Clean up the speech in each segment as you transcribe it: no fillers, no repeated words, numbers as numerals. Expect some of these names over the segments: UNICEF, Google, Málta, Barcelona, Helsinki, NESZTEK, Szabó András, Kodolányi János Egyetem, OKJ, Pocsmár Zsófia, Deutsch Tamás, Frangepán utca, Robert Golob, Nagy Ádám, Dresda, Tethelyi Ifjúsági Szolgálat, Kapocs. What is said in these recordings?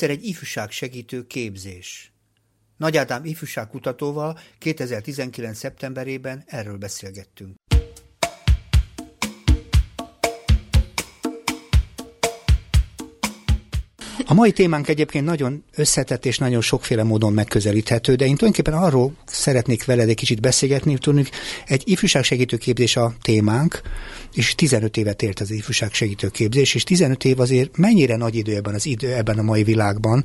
egyszer egy ifjúságsegítő képzés. Nagy Ádám ifjúságkutatóval 2019. szeptemberében erről beszélgettünk. A mai témánk egyébként nagyon összetett és nagyon sokféle módon megközelíthető, de én tulajdonképpen arról szeretnék veled egy kicsit beszélgetni, tudnék, egy ifjúságsegítő képzés a témánk, és 15 évet élt az ifjúságsegítő képzés, és 15 év azért mennyire nagy idő ebben a mai világban.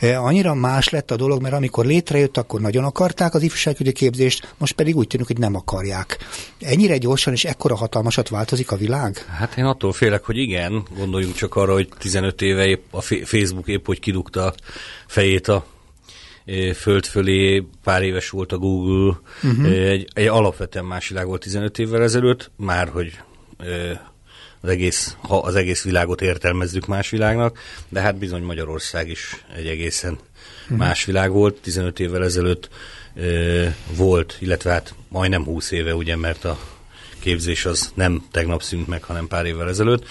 Annyira más lett a dolog, mert amikor létrejött, akkor nagyon akarták az ifjúságsegítő képzést, most pedig úgy tűnik, hogy nem akarják. Ennyire gyorsan és ekkora hatalmasat változik a világ? Hát én attól félek, hogy igen, gondoljunk csak arra, hogy 15 éve épp a Facebook épp hogy kidugta a fejét a föld fölé, pár éves volt a Google, egy alapvetően más világ volt 15 évvel ezelőtt, már hogy az egész világot értelmezzük más világnak, de hát bizony Magyarország is egy egészen más világ volt, 15 évvel ezelőtt volt, illetve hát majdnem 20 éve, ugye, mert a képzés az nem tegnap szűnt meg, hanem pár évvel ezelőtt,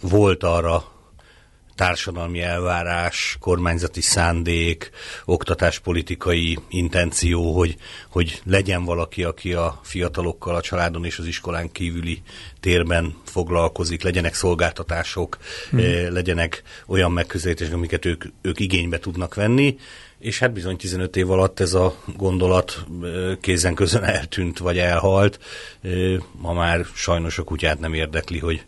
volt arra társadalmi elvárás, kormányzati szándék, oktatáspolitikai intenció, hogy legyen valaki, aki a fiatalokkal, a családon és az iskolán kívüli térben foglalkozik, legyenek szolgáltatások, legyenek olyan megközelítések, amiket ők igénybe tudnak venni, és hát bizony 15 év alatt ez a gondolat kézen-közön eltűnt, vagy elhalt. Ma már sajnos a kutyát nem érdekli, hogy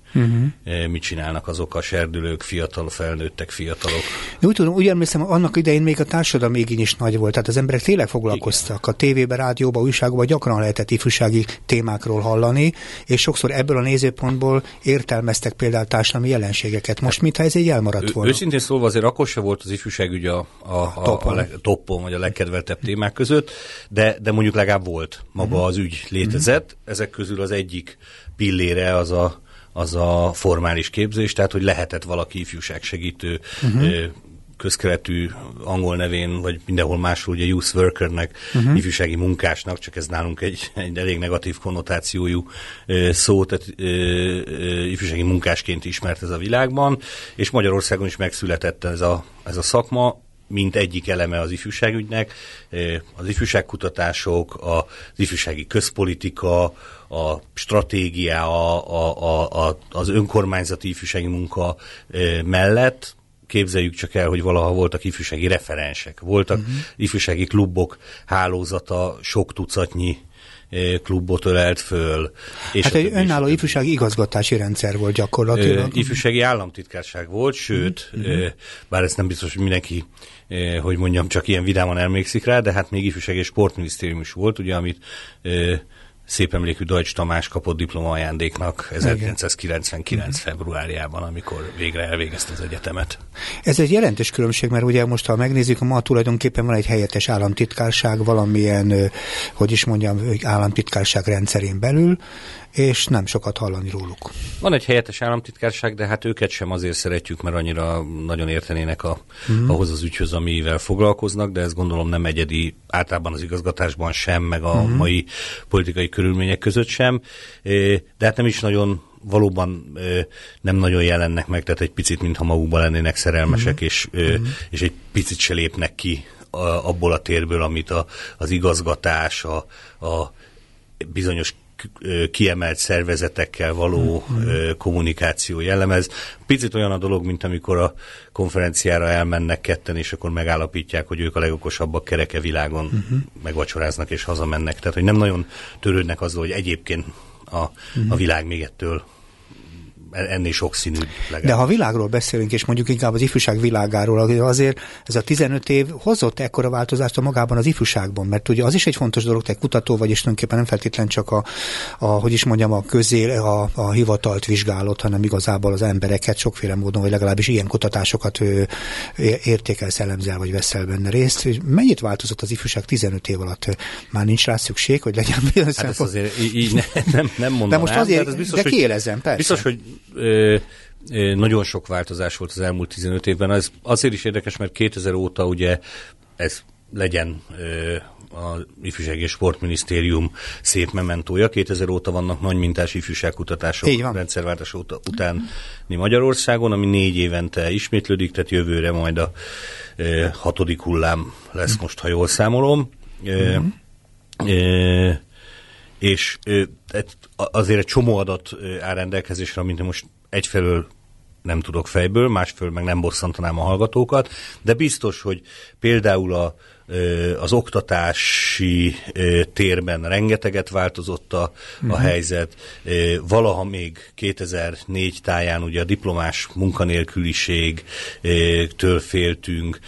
mit csinálnak azok a serdülők, fiatal felnőttek, fiatalok. Úgy tudom, úgy emlékszem, annak idején még a társadalmi igény is nagy volt, tehát az emberek tényleg foglalkoztak. Igen. A tévében, rádióban, újságban gyakran lehetett ifjúsági témákról hallani, és sokszor ebből a nézőpontból értelmeztek például társadalmi jelenségeket. Most mintha ez így elmaradt volna. Őszintén szólva azért akkor se volt az ifjúságügy a toppon, vagy a legkedveltebb témák között, de mondjuk legalább volt, maga az ügy létezett. Ezek közül az egyik pillére az a formális képzés, tehát hogy lehetett valaki ifjúságsegítő, közkeletű angol nevén, vagy mindenhol máshol ugye youth workernek, ifjúsági munkásnak, csak ez nálunk egy elég negatív konnotációjú szó, tehát ifjúsági munkásként ismert ez a világban, és Magyarországon is megszületett ez a szakma, mint egyik eleme az ifjúságügynek, az ifjúságkutatások, az ifjúsági közpolitika, a stratégia, az önkormányzati ifjúsági munka mellett. Képzeljük csak el, hogy valaha voltak ifjúsági referensek, voltak ifjúsági klubok hálózata, sok tucatnyi klubot ölelt föl. És hát egy önálló ifjúsági igazgatási rendszer volt gyakorlatilag. Ifjúsági államtitkárság volt, sőt, bár ez nem biztos, hogy mindenki, hogy mondjam, csak ilyen vidáman emlékszik rá, de hát még ifjúsági sportminisztérium is volt, ugye, amit szép emlékű Deutsch Tamás kapott diploma ajándéknak 1999. februárjában, amikor végre elvégezte az egyetemet. Ez egy jelentős különbség, mert ugye most, ha megnézzük, ma tulajdonképpen van egy helyettes államtitkárság valamilyen, államtitkárság rendszerén belül, és nem sokat hallani róluk. Van egy helyettes államtitkárság, de hát őket sem azért szeretjük, mert annyira nagyon értenének ahhoz az ügyhöz, amivel foglalkoznak, de ez gondolom nem egyedi, általában az igazgatásban sem, meg a mai politikai körülmények között sem, de hát nem is nagyon, valóban nem nagyon jelennek meg, tehát egy picit, mintha magukban lennének szerelmesek, és egy picit se lépnek ki abból a térből, amit az igazgatás, a bizonyos kiemelt szervezetekkel való kommunikáció jellemez. Picit olyan a dolog, mint amikor a konferenciára elmennek ketten, és akkor megállapítják, hogy ők a legokosabbak kereke világon, megvacsoráznak és hazamennek. Tehát, hogy nem nagyon törődnek azzal, hogy egyébként a világ még ettől ennél sokszínű legalább. De ha a világról beszélünk, és mondjuk inkább az ifjúság világáról, azért ez a 15 év hozott ekkora változást a magában az ifjúságban, mert ugye az is egy fontos dolog, te kutató vagy, és tulajdonképpen nem feltétlen csak a hivatalt vizsgálod, hanem igazából az embereket sokféle módon, vagy legalábbis ilyen kutatásokat értékelsz, elemzel, vagy veszel benne részt. Mennyit változott az ifjúság 15 év alatt? Már nincs rá szükség, hogy legyen bizonyos. Hát azért így nem mondanám. De most azért, hát biztos, de kiélezem, persze. Biztos, hogy nagyon sok változás volt az elmúlt 15 évben. Ez azért is érdekes, mert 2000 óta ugye ez legyen az Ifjúság és Sportminisztérium szép mementója. 2000 óta vannak nagy mintás ifjúságkutatások rendszerváltás utáni Magyarországon, ami 4 évente ismétlődik, tehát jövőre majd a 6. hullám lesz most, ha jól számolom. És azért egy csomó adat áll rendelkezésre, amit most egyfelől nem tudok fejből, másfelől meg nem bosszantanám a hallgatókat, de biztos, hogy például az oktatási térben rengeteget változott a helyzet. Valaha még 2004 táján ugye a diplomás munkanélküliségtől féltünk.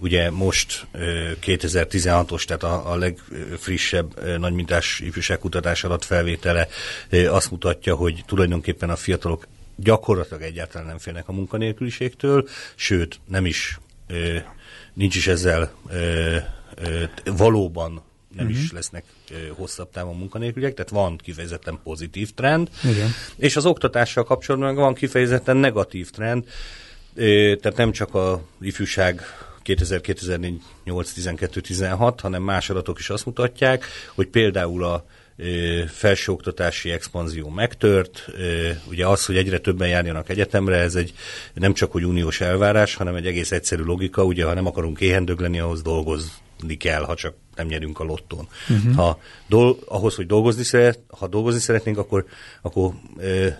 Ugye most 2016-os, tehát a legfrissebb nagymintás ifjúságkutatás adatfelvétele azt mutatja, hogy tulajdonképpen a fiatalok gyakorlatilag egyáltalán nem félnek a munkanélküliségtől, sőt, nem is nincs is ezzel valóban nem is lesznek hosszabb távon munkanélküliek, tehát van kifejezetten pozitív trend. Igen. És az oktatással kapcsolatban van kifejezetten negatív trend, tehát nem csak az ifjúság 2000-2004, 8-12-16, hanem más adatok is azt mutatják, hogy például a felsőoktatási expanzió megtört. Ugye az, hogy egyre többen járjanak egyetemre, ez egy nem csak hogy uniós elvárás, hanem egy egész egyszerű logika, ugye ha nem akarunk éhendők lenni, ahhoz dolgozni kell, ha csak nem nyerünk a lottón. Ahhoz, hogy dolgozni szeretnénk, akkor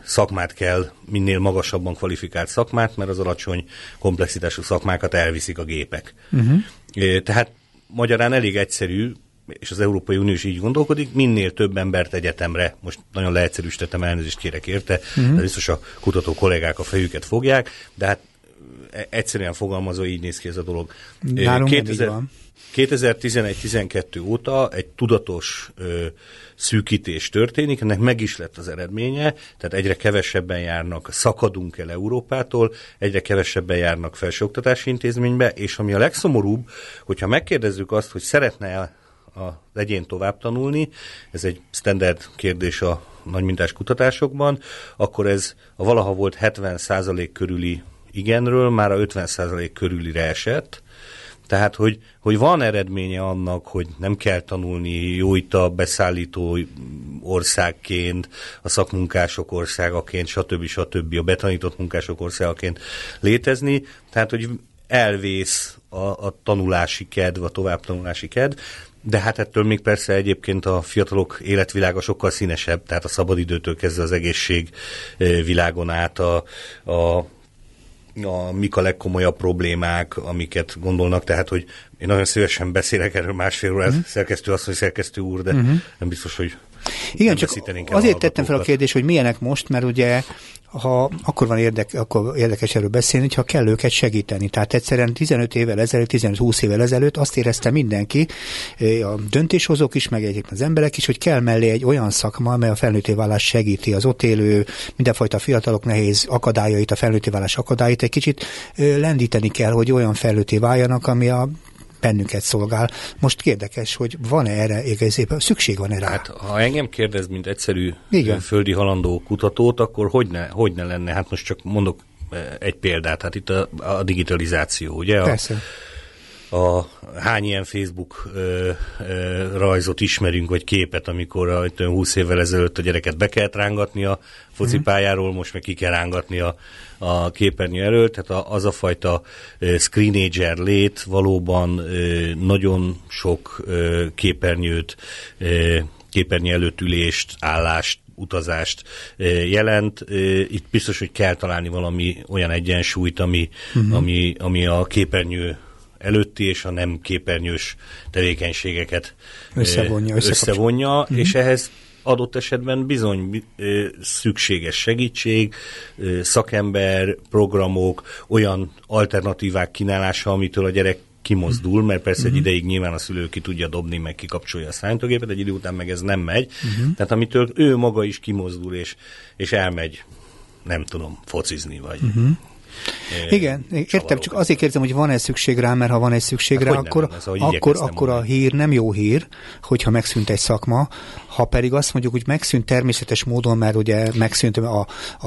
szakmát kell, minél magasabban kvalifikált szakmát, mert az alacsony komplexitású szakmákat elviszik a gépek. Tehát magyarán elég egyszerű, és az Európai Unió is így gondolkodik, minél több embert egyetemre, most nagyon leegyszerűsítettem, elnézést kérek érte, de biztos a kutató kollégák a fejüket fogják, de hát egyszerűen fogalmazva így néz ki ez a dolog. 2011-12 óta egy tudatos szűkítés történik, ennek meg is lett az eredménye, tehát egyre kevesebben járnak, szakadunk el Európától, egyre kevesebben járnak felsőoktatási intézménybe, és ami a legszomorúbb, hogyha megkérdezzük azt, hogy szeretne az egyén tovább tanulni, ez egy standard kérdés a nagymintás kutatásokban, akkor ez a valaha volt 70% körüli igenről már a 50% körülire esett. Tehát, hogy van eredménye annak, hogy nem kell tanulni jó itt a beszállító országként, a szakmunkások országaként, stb. A betanított munkások országaként létezni. Tehát, hogy elvész a tanulási kedv, a továbbtanulási kedv. De hát ettől még persze egyébként a fiatalok életvilága sokkal színesebb, tehát a szabadidőtől kezdve az egészség világon át mik a legkomolyabb problémák, amiket gondolnak, tehát hogy én nagyon szívesen beszélek erről másfél órát, szerkesztő asszony, szerkesztő úr, de nem biztos, hogy igen, csak azért tettem fel a kérdést, hogy milyenek most, mert ugye akkor érdekes erről beszélni, ha kell őket segíteni. Tehát egyszerűen 15 évvel ezelőtt, 15-20 évvel ezelőtt azt érezte mindenki, a döntéshozók is, meg egyébként az emberek is, hogy kell mellé egy olyan szakma, amely a felnőtté válást segíti, az ott élő mindenfajta fiatalok nehéz akadályait, a felnőtté válás akadályait egy kicsit lendíteni kell, hogy olyan felnőtté váljanak, ami a bennünket szolgál. Most érdekes, hogy van-e erre igazán szükség van erre? Hát, ha engem kérdez, mint egyszerű földi halandó kutatót, akkor hogyne lenne? Hát most csak mondok egy példát. Hát itt a digitalizáció, ugye? Persze. A hány ilyen Facebook rajzot ismerünk, vagy képet, amikor 20 évvel ezelőtt a gyereket be kellett rángatni a focipályáról, most meg ki kell rángatni a képernyő elől, tehát az a fajta screenager lét valóban nagyon sok képernyő előtt ülést, állást, utazást jelent. Itt biztos, hogy kell találni valami olyan egyensúlyt, ami a képernyő előtti és a nem képernyős tevékenységeket összevonja és ehhez adott esetben bizony szükséges segítség, szakember, programok, olyan alternatívák kínálása, amitől a gyerek kimozdul, mert persze egy ideig nyilván a szülő ki tudja dobni, meg kikapcsolja a számítógépet, egy idő után meg ez nem megy, tehát amitől ő maga is kimozdul és elmegy, nem tudom, focizni vagy Igen, értem, csak azért kérdezem, hogy van-e szükség rá, mert ha van egy szükség hát rá, akkor a hír nem jó hír, hogyha megszűnt egy szakma, ha pedig azt mondjuk, hogy megszűnt természetes módon, mert ugye megszűnt a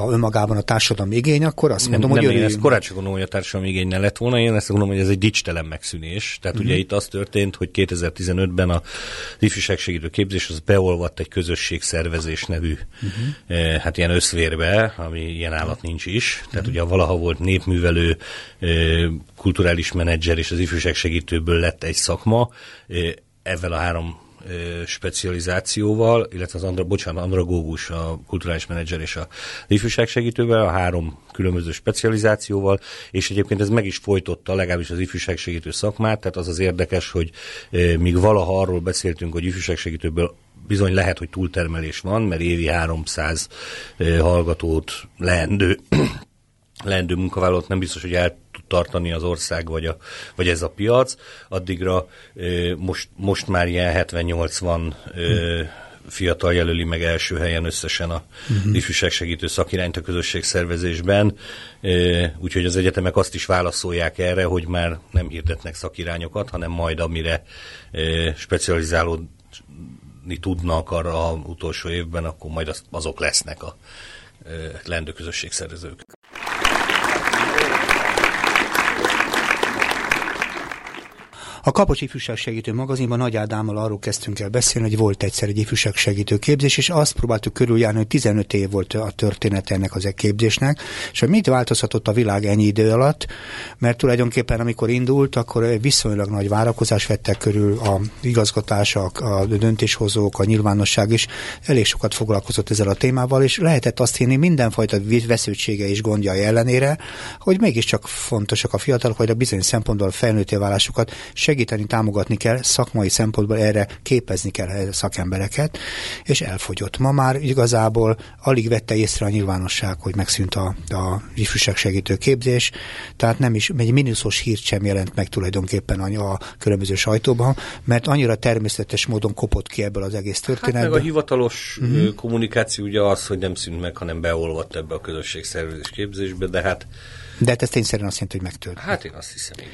önmagában a társadalmi igény, akkor azt mondom, nem, hogy örüljünk. Nem, én ezt korábban gondolom, hogy a társadalmi igény ne lett volna, én ezt gondolom, hogy ez egy dicstelen megszűnés. Tehát ugye itt az történt, hogy 2015-ben az ifjúságségidő képzés az beolvadt egy közösségszervezés nevű, hát ilyen összvérbe, ami ilyen állat nincs is. Tehát ugye valaha volt népművelő, kulturális menedzser és az ifjúságsegítőből lett egy szakma, ezzel a három specializációval, illetve az andragógus, a kulturális menedzser és a ifjúságsegítővel, a három különböző specializációval, és egyébként ez meg is folytotta legalábbis az ifjúságsegítő szakmát, tehát az az érdekes, hogy míg valaha arról beszéltünk, hogy ifjúságsegítőből bizony lehet, hogy túltermelés van, mert évi 300 hallgatót leendő munkavállalót nem biztos, hogy el tud tartani az ország, vagy ez a piac. Addigra most már ilyen 70-80 fiatal jelöli meg első helyen összesen a ifjúságsegítő szakirányt a közösségszervezésben, úgyhogy az egyetemek azt is válaszolják erre, hogy már nem hirdetnek szakirányokat, hanem majd amire specializálódni tudnak arra az utolsó évben, akkor majd azok lesznek a leendő közösségszervezők. A Kapocs ifjúságsegítő magazinban Nagy Ádámmal arról kezdtünk el beszélni, hogy volt egyszer egy ifjúságsegítő képzés, és azt próbáltuk körüljárni, hogy 15 év volt a történet ennek az egy képzésnek, és hogy mit változhatott a világ ennyi idő alatt, mert tulajdonképpen amikor indult, akkor viszonylag nagy várakozás vettek körül a igazgatások, a döntéshozók, a nyilvánosság is elég sokat foglalkozott ezzel a témával, és lehetett azt hinni mindenfajta vesződtsége és gondjai ellenére, hogy mégiscsak fontosak a fiatalok, hogy a bizonyos szempontból felnőtté válásukat segíteni, támogatni kell, szakmai szempontból erre képezni kell szakembereket, és elfogyott. Ma már igazából alig vette észre a nyilvánosság, hogy megszűnt a ifjúságsegítő képzés, tehát nem is, egy mínuszos hírt sem jelent meg tulajdonképpen a különböző sajtóban, mert annyira természetes módon kopott ki ebből az egész történetből. Hát meg a hivatalos kommunikáció ugye az, hogy nem szűnt meg, hanem beolvadt ebbe a közösségszervezés képzésbe, de hát ez tényszerűen azt jelenti, hogy megtört. Hát én azt hiszem, igen.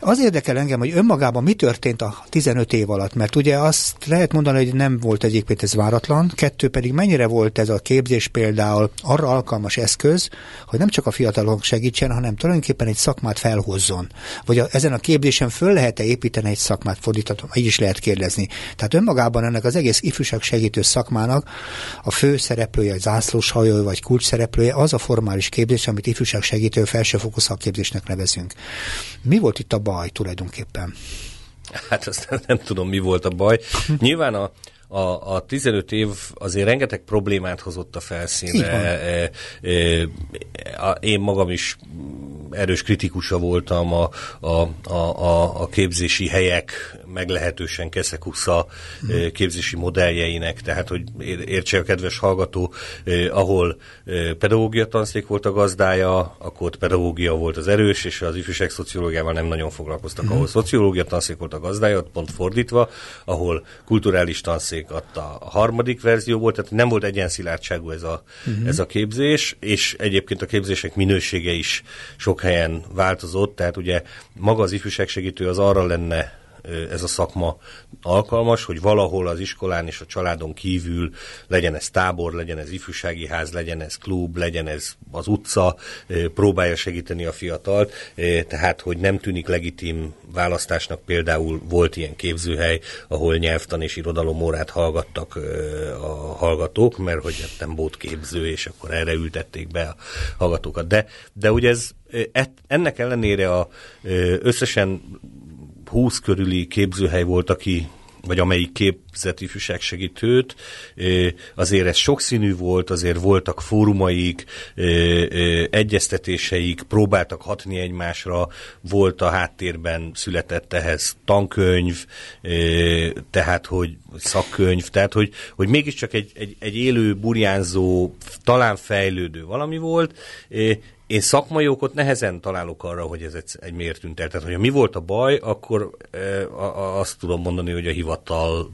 Az érdekel engem, hogy önmagában mi történt a 15 év alatt, mert ugye azt lehet mondani, hogy nem volt egyébként ez váratlan, kettő pedig mennyire volt ez a képzés például arra alkalmas eszköz, hogy nem csak a fiatalok segítsen, hanem tulajdonképpen egy szakmát felhozzon. Vagy ezen a képzésen föl lehet-e építeni egy szakmát, fordíthatom, így is lehet kérdezni. Tehát önmagában ennek az egész ifjúságsegítő szakmának a fő szereplője, zászlóshajó vagy kulcsszereplője az a formális képzés, amit ifjúságsegítő felsőfokú szakképzésnek nevezünk. Mi volt itt a baj tulajdonképpen? Hát azt nem tudom, mi volt a baj. Nyilván a 15 év azért rengeteg problémát hozott a felszínre. Én magam is erős kritikusa voltam a képzési helyek meglehetősen keszekusza képzési modelljeinek, tehát hogy értse a kedves hallgató, ahol pedagógia tanszék volt a gazdája, akkor ott pedagógia volt az erős, és az ifjúság szociológiával nem nagyon foglalkoztak, ahol szociológia tanszék volt a gazdája, ott pont fordítva, ahol kulturális tanszék adta a harmadik verzió volt, tehát nem volt egyenszilátságú ez a képzés, és egyébként a képzések minősége is sok helyen változott, tehát ugye maga az ifjúságsegítő az arra lenne ez a szakma alkalmas, hogy valahol az iskolán és a családon kívül legyen ez tábor, legyen ez ifjúsági ház, legyen ez klub, legyen ez az utca, próbálja segíteni a fiatalt, tehát hogy nem tűnik legitim választásnak, például volt ilyen képzőhely, ahol nyelvtan és irodalomórát hallgattak a hallgatók, mert hogy nem volt képző, és akkor erre ültették be a hallgatókat. De ugye ennek ellenére összesen 20 körüli képzőhely volt, amelyik képzett ifjúságsegítőt, azért ez sokszínű volt, azért voltak fórumaik, egyeztetéseik, próbáltak hatni egymásra, volt a háttérben született ehhez tankönyv, tehát hogy szakkönyv, tehát hogy mégiscsak egy élő, burjánzó, talán fejlődő valami volt. Én szakmai okot nehezen találok arra, hogy ez egy miért tűnt el. Tehát, hogyha mi volt a baj, akkor azt tudom mondani, hogy a hivatal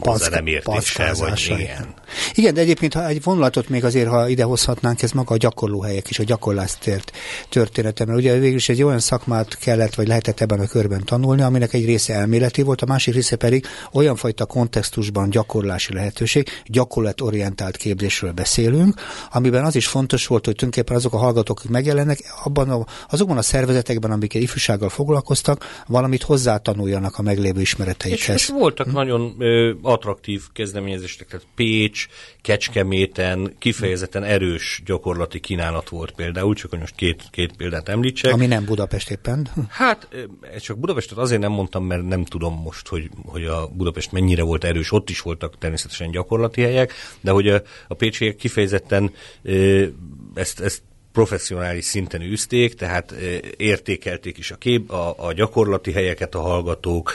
hozzá nem értése, vagy igen. Igen, de egyébként ha egy vonulatot még azért, ha idehozhatnánk, ez maga a gyakorlóhelyek és a gyakorlástért története, mert ugye végülis egy olyan szakmát kellett, vagy lehetett ebben a körben tanulni, aminek egy része elméleti volt, a másik része pedig olyan fajta kontextusban gyakorlási lehetőség, gyakorlatorientált képzésről beszélünk, amiben az is fontos volt, hogy tulajdonképpen azok a hallgatók, akik megjelennek, azokban a szervezetekben, amikkel ifjúsággal foglalkoztak, valamit hozzátanuljanak a meglévő ismereteikhez. És voltak nagyon attraktív kezdeményezések, tehát Pécs, Kecskeméten kifejezetten erős gyakorlati kínálat volt például, csak hogy most két példát említsek. Ami nem Budapest éppen. Hát, csak Budapestet azért nem mondtam, mert nem tudom most, hogy a Budapest mennyire volt erős, ott is voltak természetesen gyakorlati helyek, de hogy a pécsiek kifejezetten ezt professzionális szinten űzték, tehát értékelték is a gyakorlati helyeket a hallgatók,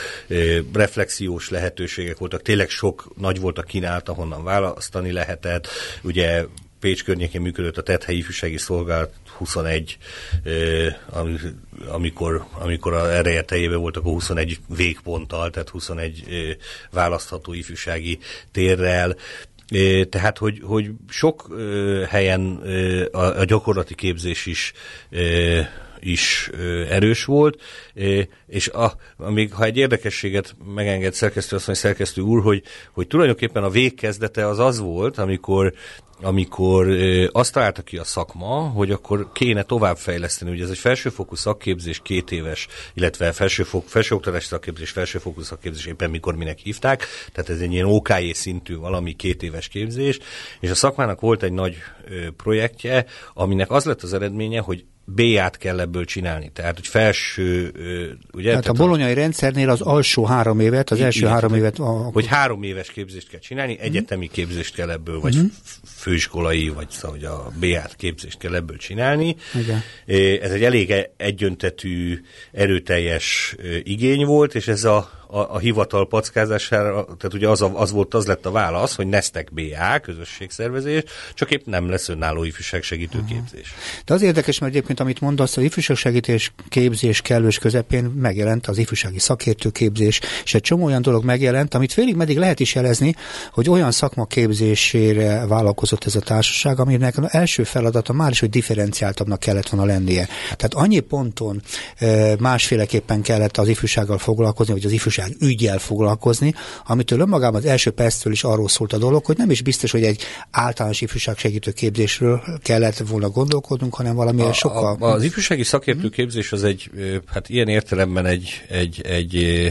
reflexiós lehetőségek voltak, tényleg sok nagy volt a kínálat, ahonnan választani lehetett, ugye Pécs környékén működött a Tethelyi Ifjúsági Szolgálat 21, amikor a ereje teljében volt, akkor 21 végponttal, tehát 21 választható ifjúsági térrel. Tehát, hogy sok helyen a gyakorlati képzés is erős volt, és még ha egy érdekességet megenged szerkesztő úr, hogy tulajdonképpen a végkezdete az volt, amikor azt találta ki a szakma, hogy akkor kéne továbbfejleszteni. Ugye ez egy felsőfokú szakképzés 2 éves, illetve felsőoktatási szakképzés, felsőfokú szakképzés, éppen mikor minek hívták, tehát ez egy ilyen OKJ szintű valami 2 éves képzés, és a szakmának volt egy nagy projektje, aminek az lett az eredménye, hogy B-ját kell ebből csinálni. Tehát, hogy felső... Ugye? Tehát a bolonyai rendszernél az alsó 3 évet, az első 3 évet... Hogy 3 éves képzést kell csinálni, egyetemi képzést kell ebből, vagy főiskolai, vagy szóval a B-ját képzést kell ebből csinálni. Igen. Ez egy elég egyöntetű, erőteljes igény volt, és ez a hivatal packázására, tehát ugye az lett a válasz, hogy NESZTEK BA, közösségszervezés, csak épp nem lesz önálló ifjúságsegítő képzés. De az érdekes, mert egyébként, amit mondasz, az ifjúságsegítés képzés kellős közepén megjelent az ifjúsági szakértőképzés, és egy csomó olyan dolog megjelent, amit félig-meddig lehet is jelezni, hogy olyan szakmaképzésére vállalkozott ez a társaság, aminek az első feladata már is, hogy differenciáltabbnak kellett volna lennie. Tehát annyi ponton másféleképpen kellett az ifjúsággal foglalkozni, vagy az üggyel foglalkozni, amitől önmagában az első perctől is arról szólt a dolog, hogy nem is biztos, hogy egy általános ifjúságsegítő képzésről kellett volna gondolkodnunk, hanem valamilyen sokkal... Az ifjúsági szakértő képzés az egy, hát ilyen értelemben egy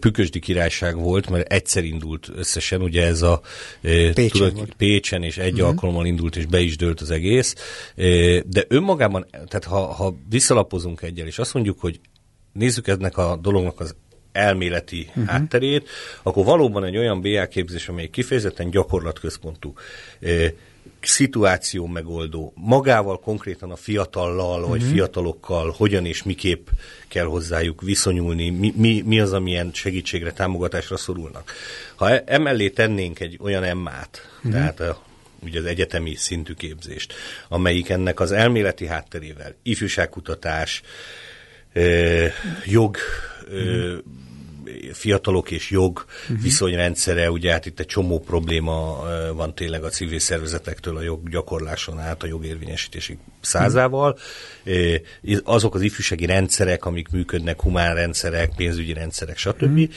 pükösdi királyság volt, mert egyszer indult összesen, ugye ez a Pécsen és egy alkalommal indult, és be is dőlt az egész, de önmagában, tehát ha visszalapozunk egyel, és azt mondjuk, hogy nézzük ennek a dolognak az elméleti hátterét, akkor valóban egy olyan BA képzés, amely kifejezetten gyakorlatközpontú, szituáció megoldó, magával konkrétan a fiatallal, vagy fiatalokkal hogyan és miképp kell hozzájuk viszonyulni, mi az, amilyen segítségre, támogatásra szorulnak. Ha emellé tennénk egy olyan MA-t, tehát ugye az egyetemi szintű képzést, amelyik ennek az elméleti hátterével, ifjúságkutatás, jog, fiatalok és jog viszonyrendszere, ugye hát itt egy csomó probléma van tényleg a civil szervezetektől a joggyakorláson át, a jogérvényesítésig százával. Azok az ifjúsági rendszerek, amik működnek, humán rendszerek, pénzügyi rendszerek, stb.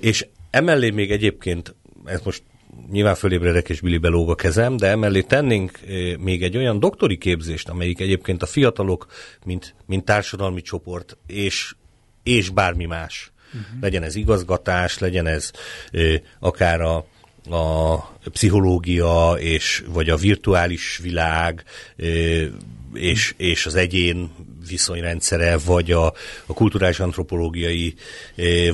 És emellé még egyébként, ez most nyilván fölébredek és Billy belóg a kezem, de emellé tennénk még egy olyan doktori képzést, amelyik egyébként a fiatalok, mint társadalmi csoport, és bármi más. Legyen ez igazgatás, legyen ez akár a pszichológia, vagy a virtuális világ, és az egyén viszonyrendszere, vagy a kulturális antropológiai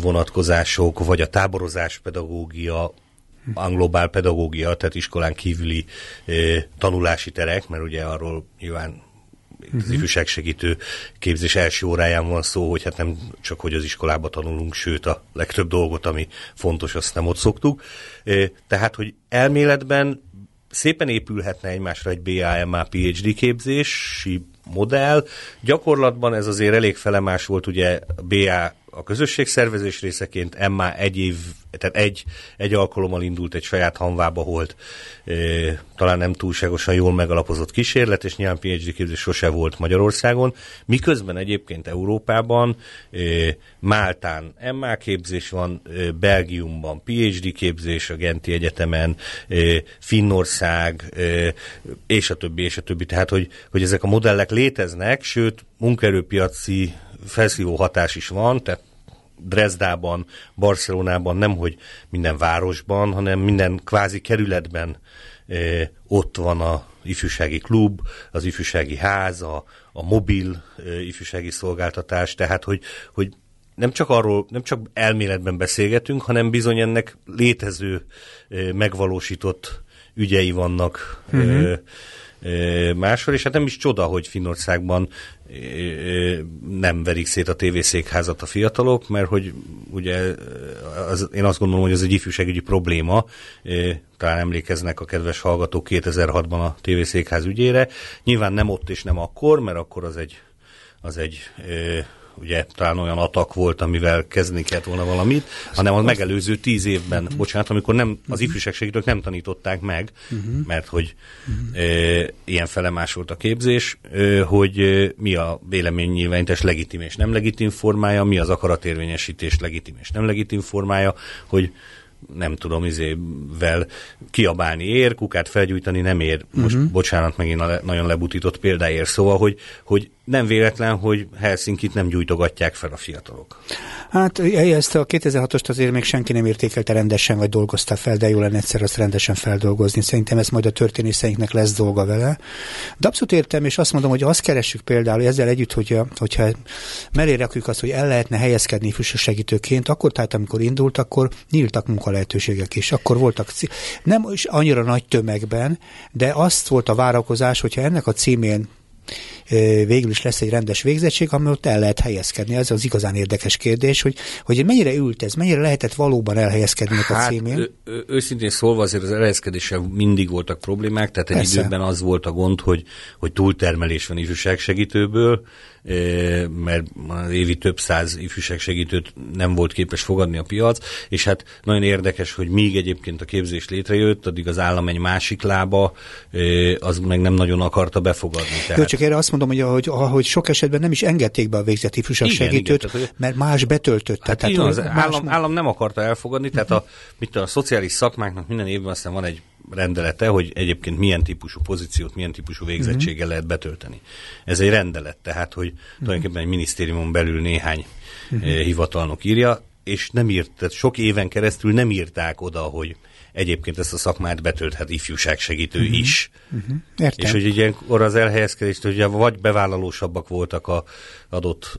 vonatkozások, vagy a táborozás pedagógia, anglobál pedagógia, tehát iskolán kívüli tanulási terek, mert ugye arról nyilván az ifjúságsegítő képzés első óráján van szó, hogy hát nem csak, hogy az iskolába tanulunk, sőt a legtöbb dolgot, ami fontos, azt nem ott szoktuk. Tehát, hogy elméletben szépen épülhetne egymásra egy BA, MA, PhD képzési modell. Gyakorlatban ez azért elég felemás volt, ugye a BA a közösségszervezés részeként, már egy év, tehát egy alkalommal indult egy saját hanvába holt, talán nem túlságosan jól megalapozott kísérlet, és nyilván PhD képzés sose volt Magyarországon, miközben egyébként Európában Máltán MA képzés van, Belgiumban PhD képzés a Genti Egyetemen, Finnország, és a többi. Tehát, hogy ezek a modellek léteznek, sőt, munkaerőpiaci felszívó hatás is van, tehát Dresdában, Barcelonában nemhogy minden városban, hanem minden kvázi kerületben ott van a ifjúsági klub, az ifjúsági ház, a mobil ifjúsági szolgáltatás, tehát hogy nem csak elméletben beszélgetünk, hanem bizony ennek létező, megvalósított ügyei vannak máshol, és hát nem is csoda, hogy Finnországban nem verik szét a tévészékházat a fiatalok, mert hogy ugye én azt gondolom, hogy ez egy ifjúságügyi probléma. Talán emlékeznek a kedves hallgatók 2006-ban a tévészékház ügyére. Nyilván nem ott és nem akkor, mert akkor az egy ugye talán olyan atak volt, amivel kezdeni kellett volna valamit, hanem az megelőző 10 évben, amikor nem, az ifjúságsegítők nem tanították meg, mert hogy ilyen felemás volt a képzés, hogy mi a véleménynyilvánítás legitim és nem legitim formája, mi az akaratérvényesítés legitim és nem legitim formája, hogy nem tudom, kiabálni ér, kukát felgyújtani nem ér. Most bocsánat, megint nagyon lebutított példáért. Szóval, hogy nem véletlen, hogy Helsinkit nem gyújtogatják fel a fiatalok. Hát ezt a 2006-ost azért még senki nem értékelte rendesen, vagy dolgozta fel, de jó lenne egyszer azt rendesen feldolgozni. Szerintem ez majd a történészeinknek lesz dolga vele. De abszolút értem, és azt mondom, hogy azt keressük például ezzel együtt, hogyha mellé rakjuk azt, hogy el lehetne helyezkedni ifjúságsegítőként, akkor tehát amikor indult, akkor nyíltak munkalehetőségek is. Akkor voltak nem is annyira nagy tömegben, de azt volt a várakozás, hogyha ennek a címén végül is lesz egy rendes végzettség, ami ott el lehet helyezkedni. Ez az igazán érdekes kérdés, hogy mennyire ült ez, mennyire lehetett valóban elhelyezkedni a címén? Őszintén szólva azért az elhelyezkedéssel mindig voltak problémák, tehát egy időben az volt a gond, hogy túltermelés van ifjúságsegítőből, mert évi több száz ifjúságsegítőt nem volt képes fogadni a piac, és hát nagyon érdekes, hogy míg egyébként a képzés létrejött, addig az állam egy másik lába az meg nem nagyon akarta befogadni. Jó, csak erre azt mondom, hogy sok esetben nem is engedték be a végzett ifjúságsegítőt, mert más betöltötte. Hát tehát az állam nem akarta elfogadni, tehát a szociális szakmáknak minden évben aztán van egy rendelete, hogy egyébként milyen típusú pozíciót, milyen típusú végzettséggel lehet betölteni. Ez egy rendelet, tehát, hogy tulajdonképpen egy minisztériumon belül néhány hivatalnok írja, és nem írt, tehát sok éven keresztül nem írták oda, hogy egyébként ezt a szakmát betölthet ifjúságsegítő is. Értem. És hogy ilyenkor az elhelyezkedést, hogy vagy bevállalósabbak voltak az adott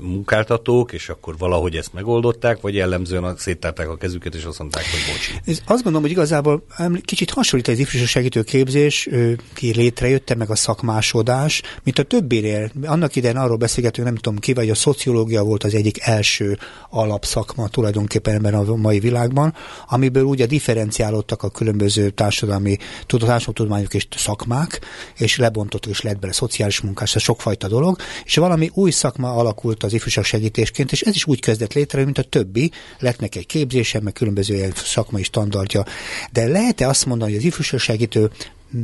munkáltatók, és akkor valahogy ezt megoldották, vagy jellemzően széttárták a kezüket, és azt mondták, hogy bocsi. Azt gondolom, hogy igazából kicsit hasonlít az ifjúságsegítő képzés, ki létrejötte meg a szakmásodás, mint a többinél. Annak idején arról beszélgetünk, nem tudom ki, vagy a szociológia volt az egyik első alapszakma tulajdonképpen ebben a mai világban, amiből ugye differenciálódtak a különböző társadalmi tudományok és szakmák, és lebontottak, és lett bele szociális munkás, ez sokfajta dolog, és valami új szakma alakult az ifjúságsegítésként, és ez is úgy kezdett létre, mint a többi, lett neki egy képzése, meg különböző ilyen szakmai standardja. De lehet-e azt mondani, hogy az ifjúságsegítő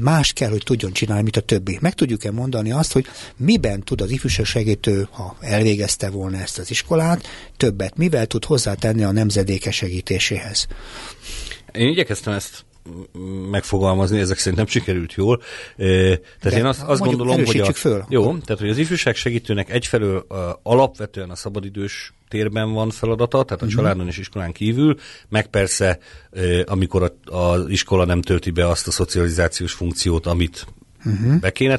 más kell, hogy tudjon csinálni, mint a többi? Meg tudjuk-e mondani azt, hogy miben tud az ifjúságsegítő, ha elvégezte volna ezt az iskolát, többet, mivel tud hozzátenni a nemzedéke segítéséhez? Én igyekeztem ezt megfogalmazni, ezek szerint nem sikerült jól. Tehát én azt gondolom, hogy tehát hogy az ifjúságsegítőnek egyfelől alapvetően a szabadidős térben van feladata, tehát a családon és iskolán kívül, meg persze amikor az iskola nem tölti be azt a szocializációs funkciót, amit be kéne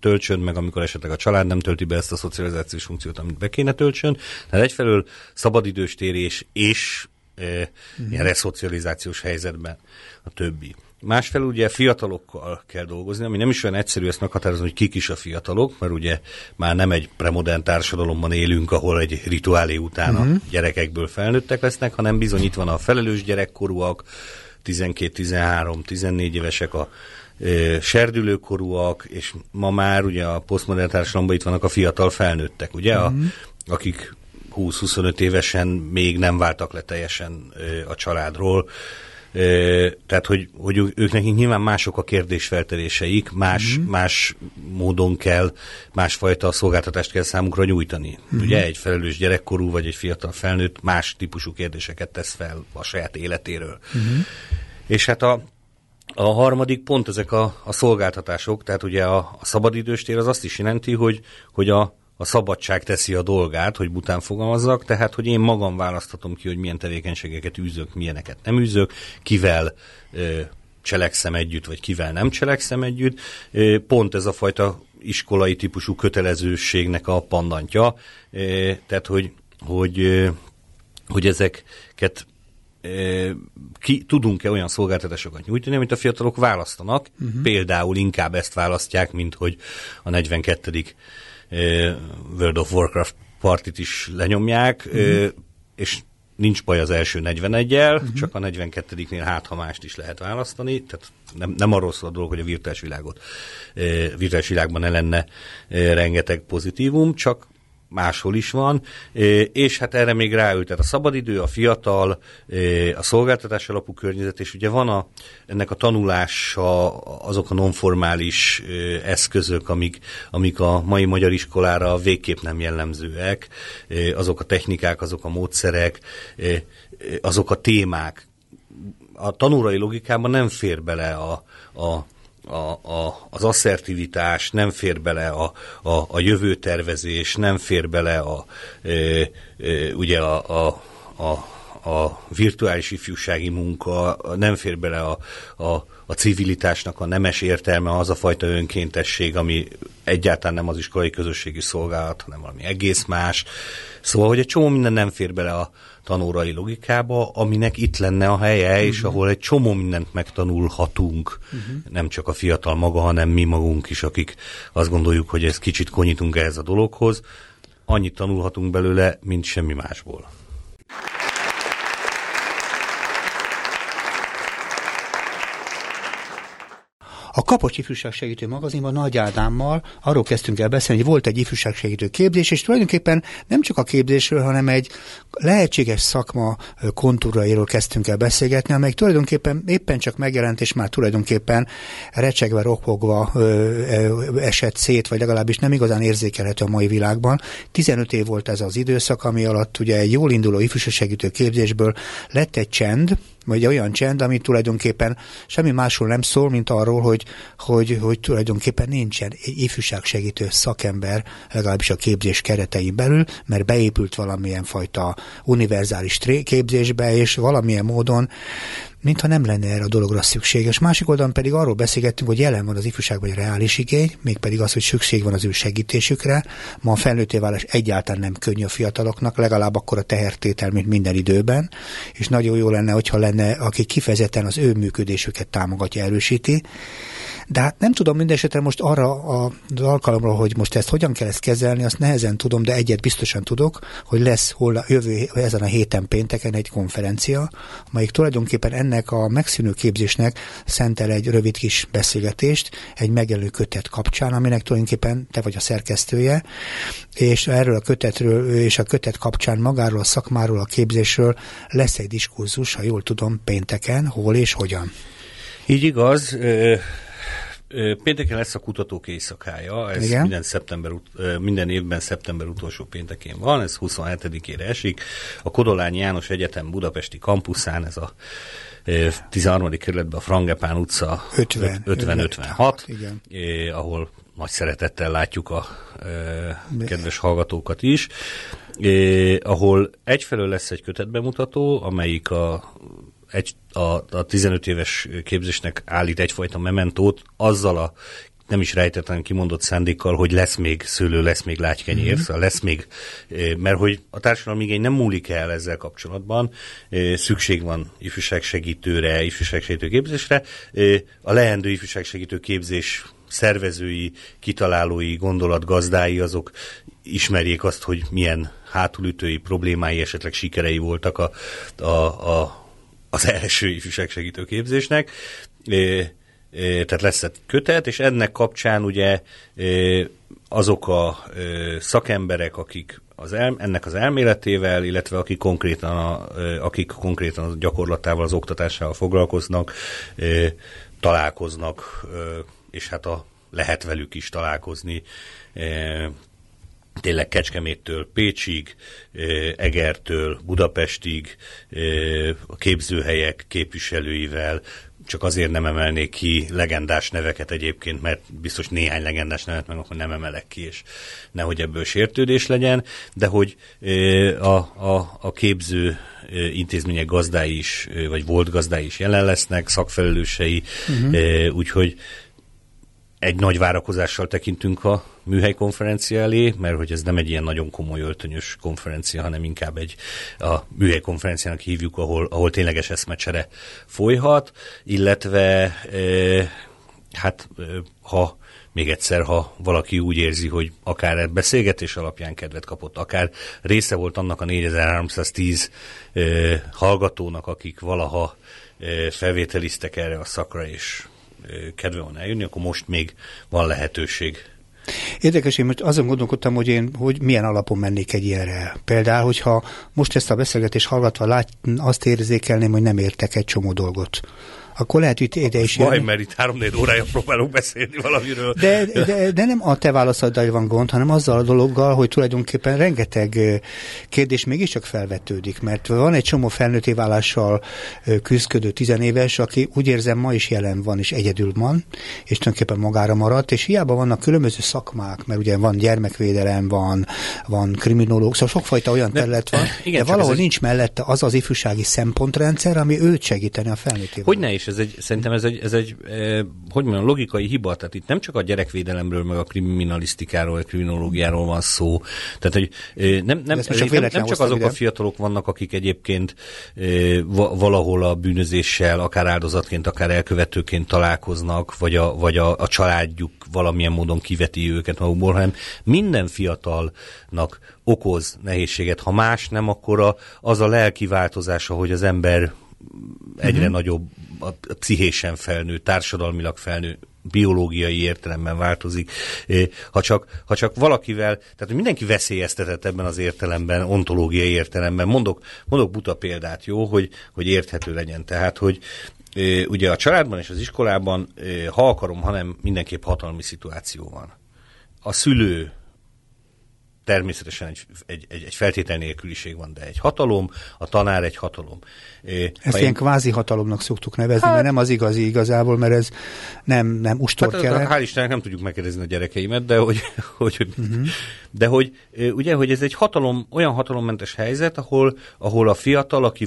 töltsön, meg amikor esetleg a család nem tölti be ezt a szocializációs funkciót, amit be kéne töltsön. Tehát egyfelől szabadidős térés és ilyen reszocializációs helyzetben a többi. Másfelől ugye fiatalokkal kell dolgozni, ami nem is olyan egyszerű ezt meghatározni, hogy kik is a fiatalok, mert ugye már nem egy premodern társadalomban élünk, ahol egy rituálé után a gyerekekből felnőttek lesznek, hanem bizony itt van a felelős gyerekkorúak, 12-13-14 évesek, a serdülőkorúak, és ma már ugye a posztmodern társadalomban itt vannak a fiatal felnőttek, ugye, akik 20-25 évesen még nem váltak le teljesen a családról. Tehát, hogy ők nekik nyilván mások a kérdésfelteléseik, más módon kell, másfajta szolgáltatást kell számukra nyújtani. Ugye egy felelős gyerekkorú vagy egy fiatal felnőtt más típusú kérdéseket tesz fel a saját életéről. És hát a harmadik pont ezek a szolgáltatások, tehát ugye a szabadidőstér az azt is jelenti, hogy a szabadság teszi a dolgát, hogy bután fogalmazzak, tehát, hogy én magam választhatom ki, hogy milyen tevékenységeket űzök, milyeneket nem űzök, kivel cselekszem együtt, vagy kivel nem cselekszem együtt. Pont ez a fajta iskolai típusú kötelezőségnek a pandantja, tehát, hogy ezeket tudunk-e olyan szolgáltatásokat nyújtani, amit a fiatalok választanak, például inkább ezt választják, mint hogy a 42. World of Warcraft partit is lenyomják, és nincs baj az első 41-jel, csak a 42-nél hát, ha mást is lehet választani, tehát nem arról szól a dolog, hogy a virtuális világban ne lenne rengeteg pozitívum, csak máshol is van, és hát erre még ráültet a szabadidő, a fiatal, a szolgáltatás alapú környezet, és ugye van ennek a tanulása azok a nonformális eszközök, amik a mai magyar iskolára végképp nem jellemzőek, azok a technikák, azok a módszerek, azok a témák. A tanulói logikában nem fér bele az asszertivitás, nem fér bele a jövőtervezés, nem fér bele ugye a virtuális ifjúsági munka, nem fér bele a civilitásnak a nemes értelme, az a fajta önkéntesség, ami egyáltalán nem az iskolai közösségi szolgálat, hanem valami egész más. Szóval, hogy egy csomó minden nem fér bele a tanórai logikába, aminek itt lenne a helye, és ahol egy csomó mindent megtanulhatunk, nem csak a fiatal maga, hanem mi magunk is, akik azt gondoljuk, hogy ezt kicsit konyítunk ehhez a dologhoz. Annyit tanulhatunk belőle, mint semmi másból. A Kapocs ifjúságsegítő magazinban Nagy Ádámmal arról kezdtünk el beszélni, hogy volt egy ifjúságsegítő képzés, és tulajdonképpen nem csak a képzésről, hanem egy lehetséges szakma kontúrairól kezdtünk el beszélgetni, amely tulajdonképpen éppen csak megjelent, és már tulajdonképpen recsegve, ropogva esett szét, vagy legalábbis nem igazán érzékelhető a mai világban. 15 év volt ez az időszak, ami alatt ugye egy jól induló ifjúságsegítő képzésből lett egy csend, vagy olyan csend, ami tulajdonképpen semmi másról nem szól, mint arról, hogy tulajdonképpen nincsen ifjúságsegítő szakember, legalábbis a képzés keretein belül, mert beépült valamilyen fajta univerzális képzésbe, és valamilyen módon mintha nem lenne erre a dologra szükséges. Másik oldalon pedig arról beszélgettünk, hogy jelen van az ifjúságban egy reális igény, mégpedig az, hogy szükség van az ő segítésükre. Ma a felnőtté válás egyáltalán nem könnyű a fiataloknak, legalább akkor a tehertétel, mint minden időben, és nagyon jó lenne, hogyha lenne, aki kifejezetten az ő működésüket támogatja, erősíti. De hát nem tudom mindesetre most arra az alkalomra, hogy most ezt hogyan kell ezt kezelni, azt nehezen tudom, de egyet biztosan tudok, hogy lesz ezen a héten pénteken egy konferencia, amelyik tulajdonképpen ennek a megszűnő képzésnek szentel egy rövid kis beszélgetést, egy megjelenő kötet kapcsán, aminek tulajdonképpen te vagy a szerkesztője, és erről a kötetről és a kötet kapcsán magáról, a szakmáról, a képzésről lesz egy diskurzus, ha jól tudom, pénteken, hol és hogyan. Így igaz, pénteken lesz a kutatók éjszakája, ez minden évben szeptember utolsó péntekén van, ez 27-ére esik, a Kodolányi János Egyetem budapesti kampuszán, ez a 13. kerületben a Frangepán utca 50-56, ahol nagy szeretettel látjuk a kedves hallgatókat is, ahol egyfelől lesz egy kötetbemutató, amelyik a 15 éves képzésnek állít egyfajta mementót, azzal a nem is rejtetlen kimondott szándékkal, hogy lesz még szőlő, lesz még lágykenyér, szóval lesz még, mert hogy a társadalmi igény nem múlik el ezzel kapcsolatban, szükség van ifjúságsegítőre, ifjúságsegítő képzésre, a leendő ifjúságsegítő képzés szervezői, kitalálói, gondolatgazdái, azok ismerjék azt, hogy milyen hátulütői problémái, esetleg sikerei voltak az első ifjúságsegítő képzésnek, tehát lesz egy kötet, és ennek kapcsán ugye azok a szakemberek, akik ennek az elméletével, illetve akik konkrétan a gyakorlatával, az oktatással foglalkoznak, találkoznak, és hát lehet velük is találkozni. Tényleg Kecskeméttől Pécsig, Egertől Budapestig, a képzőhelyek képviselőivel, csak azért nem emelnék ki legendás neveket egyébként, mert biztos néhány legendás nevet meg akkor nem emelek ki, és nehogy ebből sértődés legyen, de hogy a képző intézmények gazdái is, vagy volt gazdái is jelen lesznek, szakfelelősei, úgyhogy egy nagy várakozással tekintünk a műhelykonferencia elé, mert hogy ez nem egy ilyen nagyon komoly öltönyös konferencia, hanem inkább a műhelykonferenciának hívjuk, ahol tényleges eszmecsere folyhat, illetve ha még egyszer, ha valaki úgy érzi, hogy akár beszélgetés alapján kedvet kapott, akár része volt annak a 4310 hallgatónak, akik valaha felvételiztek erre a szakra, és kedve van eljönni, akkor most még van lehetőség. Érdekes, én most azon gondolkodtam, hogy hogy milyen alapon mennék egy ilyenre. Például, hogyha most ezt a beszélgetést hallgatva azt érzékelném, hogy nem értek egy csomó dolgot. Akkor lehet, hogy ide is jönni. Baj, mert itt 3-4 órája próbálok beszélni valamiről. De nem a te válaszaddal van gond, hanem azzal a dologgal, hogy tulajdonképpen rengeteg kérdés mégiscsak felvetődik, mert van egy csomó felnőtté válással küzdködő 10 éves, aki úgy érzem ma is jelen van, és egyedül van, és tulajdonképpen magára maradt, és hiába vannak különböző szakmák, mert ugye van gyermekvédelem, van kriminológ, szóval sokfajta olyan terület van, igen, de valahol nincs mellette az az ifjúsági szempontrendszer, ami őt segíteni a felnőtté. Szerintem ez egy logikai hiba, tehát itt nem csak a gyerekvédelemről, meg a kriminalisztikáról, vagy kriminológiáról van szó. Tehát, hogy nem csak azok a fiatalok vannak, akik egyébként valahol a bűnözéssel, akár áldozatként, akár elkövetőként találkoznak, vagy a családjuk valamilyen módon kiveti őket magukból, hanem minden fiatalnak okoz nehézséget. Ha más nem, akkor az a lelki változása, hogy az ember egyre nagyobb, a pszichésen felnő, társadalmilag felnő, biológiai értelemben változik. Ha csak valakivel, tehát mindenki veszélyeztetett ebben az értelemben, ontológiai értelemben. Mondok buta példát, jó, hogy érthető legyen. Tehát, hogy ugye a családban és az iskolában, ha akarom, hanem mindenképp hatalmi szituáció van. A szülő természetesen egy feltétel nélküliség van, de egy hatalom, a tanár egy hatalom. Ezt ilyen kvázi hatalomnak szoktuk nevezni, mert nem az igazi igazából, mert ez nem ustorkele. Hát, hál' Istennek nem tudjuk megkérdezni a gyerekeimet, de hogy ez egy hatalom, olyan hatalommentes helyzet, ahol a fiatal, aki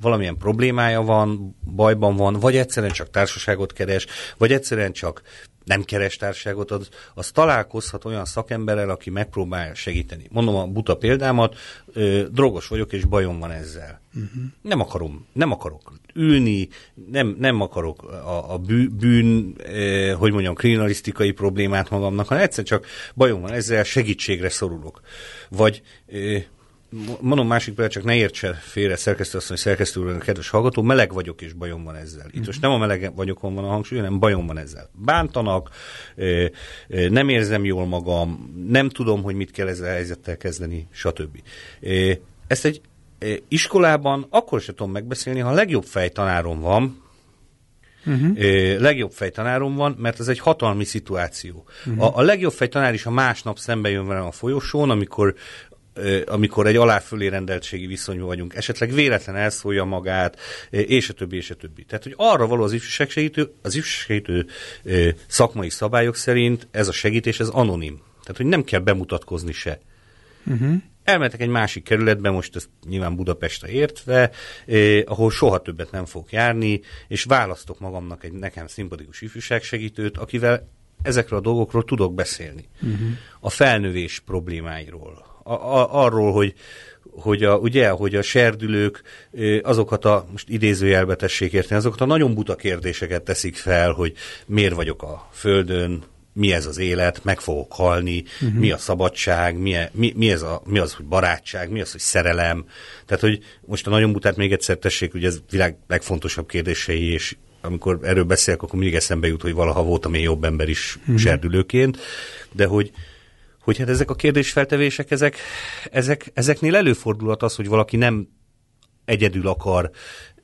valamilyen problémája van, bajban van, vagy egyszerűen csak társaságot keres, vagy egyszerűen csak nem keres társágot, az találkozhat olyan szakemberrel, aki megpróbál segíteni. Mondom a buta példámat, drogos vagyok, és bajom van ezzel. Nem akarok ülni, nem akarok a bűn, kriminalisztikai problémát magamnak, hanem egyszer csak bajom van ezzel, segítségre szorulok. Vagy mondom másik példát, csak ne értse félre szerkesztőasszony, szerkesztőről, kedves hallgató, meleg vagyok és bajom van ezzel. Itt most nem a meleg vagyokon van a hangsúly, hanem bajom van ezzel. Bántanak, nem érzem jól magam, nem tudom, hogy mit kell ezzel a helyzettel kezdeni, stb. Ezt egy iskolában akkor sem tudom megbeszélni, ha a legjobb fejtanárom van, mert ez egy hatalmi szituáció. A legjobb fejtanár is a másnap szembe jön velem a folyosón, amikor egy aláfölé rendeltségi viszonyban vagyunk, esetleg véletlen elszólja magát, és a többi, és a többi. Tehát, hogy arra való az ifjúságsegítő, szakmai szabályok szerint ez a segítés, ez anonim. Tehát, hogy nem kell bemutatkozni se. Elmentek egy másik kerületbe, most ezt nyilván Budapestre értve, ahol soha többet nem fogok járni, és választok magamnak egy nekem szimpatikus ifjúságsegítőt, akivel ezekről a dolgokról tudok beszélni. A felnövés problémáiról. Arról, hogy a serdülők azokat a, most idézőjelbe tessék érteni, azokat a nagyon buta kérdéseket teszik fel, hogy miért vagyok a földön, mi ez az élet, meg fogok halni, mi a szabadság, mi az, hogy barátság, mi az, hogy szerelem. Tehát, hogy most a nagyon butát még egyszer tessék, ugye ez világ legfontosabb kérdései, és amikor erről beszélek, akkor mindig eszembe jut, hogy valaha voltam én jobb ember is zserdülőként, de hogy hát ezek a kérdésfeltevések, ezeknél előfordulhat az, hogy valaki nem egyedül akar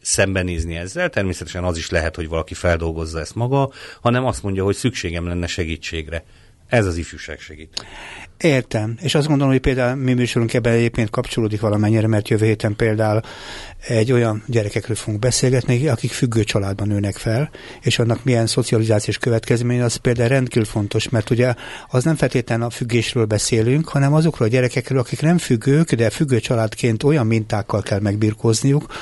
szembenézni ezzel, természetesen az is lehet, hogy valaki feldolgozza ezt maga, hanem azt mondja, hogy szükségem lenne segítségre. Ez az ifjúság segít. Értem, és azt gondolom, hogy például mi műsorunk ebben egyébként kapcsolódik valamennyire, mert jövő héten például egy olyan gyerekekről fogunk beszélgetni, akik függő családban nőnek fel, és annak milyen szocializációs következmény, az például rendkívül fontos, mert ugye az nem feltétlenül a függésről beszélünk, hanem azokról a gyerekekről, akik nem függők, de függő családként olyan mintákkal kell megbirkózniuk,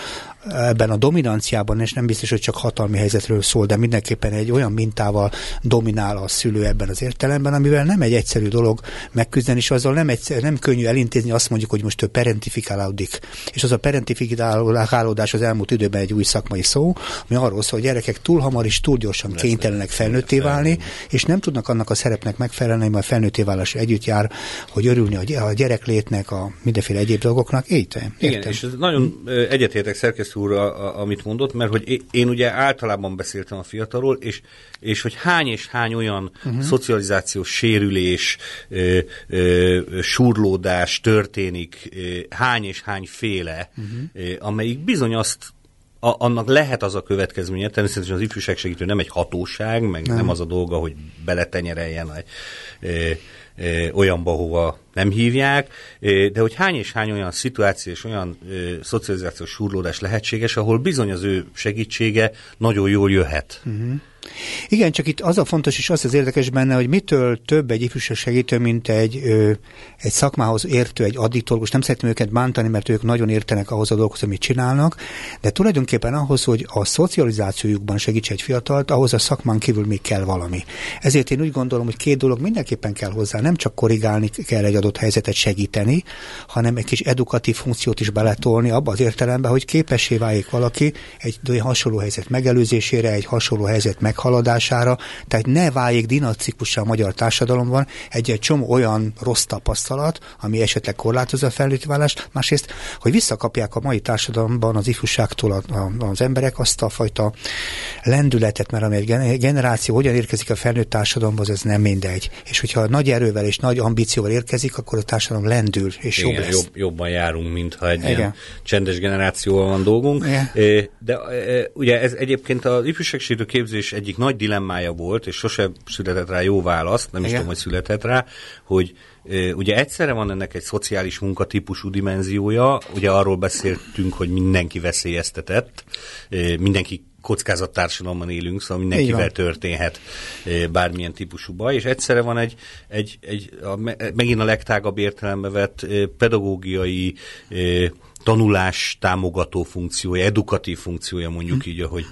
ebben a dominanciában, és nem biztos, hogy csak hatalmi helyzetről szól, de mindenképpen egy olyan mintával dominál a szülő ebben az értelemben, amivel nem egy egyszerű dolog megküzdeni, és azzal nem könnyű elintézni, azt mondjuk, hogy most ő parentifikálódik. És az a parentifikálódás az elmúlt időben egy új szakmai szó, ami arról szól, hogy gyerekek túl hamar és túl gyorsan kénytelenek felnőtté válni, és nem tudnak annak a szerepnek megfelelni, mert a felnőtté válás együtt jár, hogy örülni a gyereklétnek, a mindenféle egyéb dolgoknak. Igen, és nagyon egyetértek szerkesztő úrra, amit mondott, mert hogy én ugye általában beszéltem a fiatalról, és hogy hány és hány olyan szocializációs sérülés, surlódás történik, hány és hány féle, amelyik bizony azt annak lehet az a következménye, természetesen az ifjúság segítő nem egy hatóság, meg nem az a dolga, hogy beletenyereljen olyanba, hova nem hívják, de hogy hány és hány olyan szituáció és olyan szocializációs súrlódás lehetséges, ahol bizony az ő segítsége nagyon jól jöhet. Igen, csak itt az a fontos, és az az érdekes benne, hogy mitől több egy ifjúság segítő, mint egy szakmához értő, egy addiktológus. Nem szeretném őket bántani, mert ők nagyon értenek ahhoz a dolgokhoz, amit csinálnak, de tulajdonképpen ahhoz, hogy a szocializációjukban segítse egy fiatalt, ahhoz a szakmán kívül még kell valami. Ezért én úgy gondolom, hogy két dolog mindenképpen kell hozzá, nem csak korrigálni kell egy adott helyzetet, segíteni, hanem egy kis edukatív funkciót is beletolni abba az értelemben, hogy képessé váljék valaki egy hasonló helyzet megelőzésére, egy hasonló helyzet meghaladására, tehát ne váljék dinamikussá a magyar társadalomban egy csomó olyan rossz tapasztalat, ami esetleg korlátozza a felnőttválást, másrészt, hogy visszakapják a mai társadalomban az ifjúságtól az emberek azt a fajta lendületet, mert amely generáció hogyan érkezik a felnőtt társadalomba, az ez nem mindegy. És hogyha nagy erővel és nagy ambícióval érkezik, akkor a társadalom lendül, és igen, jobb lesz. Jobban járunk, mintha egy ilyen csendes generációval van dolgunk. De ugye ez egyébként az ifjúságsérítő képzés egyik nagy dilemmája volt, és sose született rá jó választ, nem is tudom, hogy született rá, hogy ugye egyszerre van ennek egy szociális munkatípusú dimenziója, ugye arról beszéltünk, hogy mindenki veszélyeztetett, mindenki kockázattársadalomban élünk, szóval mindenkivel történhet bármilyen típusú baj, és egyszerre van megint a legtágabb értelembe vett pedagógiai tanulás támogató funkciója, edukatív funkciója, mondjuk így, ahogy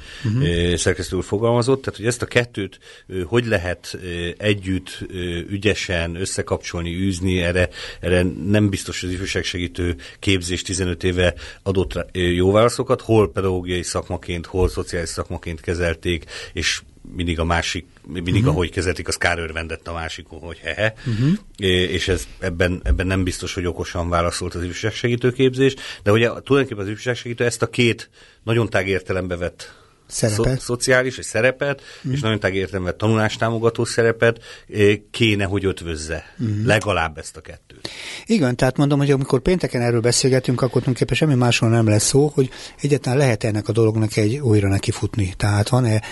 szerkesztő úr fogalmazott, tehát hogy ezt a kettőt hogy lehet együtt ügyesen összekapcsolni, űzni, erre nem biztos az ifjúságsegítő képzés 15 éve adott jó válaszokat, hol pedagógiai szakmaként, hol szociális szakmaként kezelték, és mindig a másik, ahogy kezelték, az kárőrvendett a másikon, hogy és ebben nem biztos, hogy okosan válaszolt az ifjúságsegítő képzés, de ugye tulajdonképpen az ifjúságsegítő ezt a két nagyon tág értelembe vett szociális szerepet, és nagyon tág értelembe vett tanulástámogató szerepet kéne, hogy ötvözze. Legalább ezt a kettőt. Igen, tehát mondom, hogy amikor pénteken erről beszélgetünk, akkor tulajdonképpen semmi másról nem lesz szó, hogy egyáltalán lehet ennek a dolognak egy újra neki futni. Tehát van-e?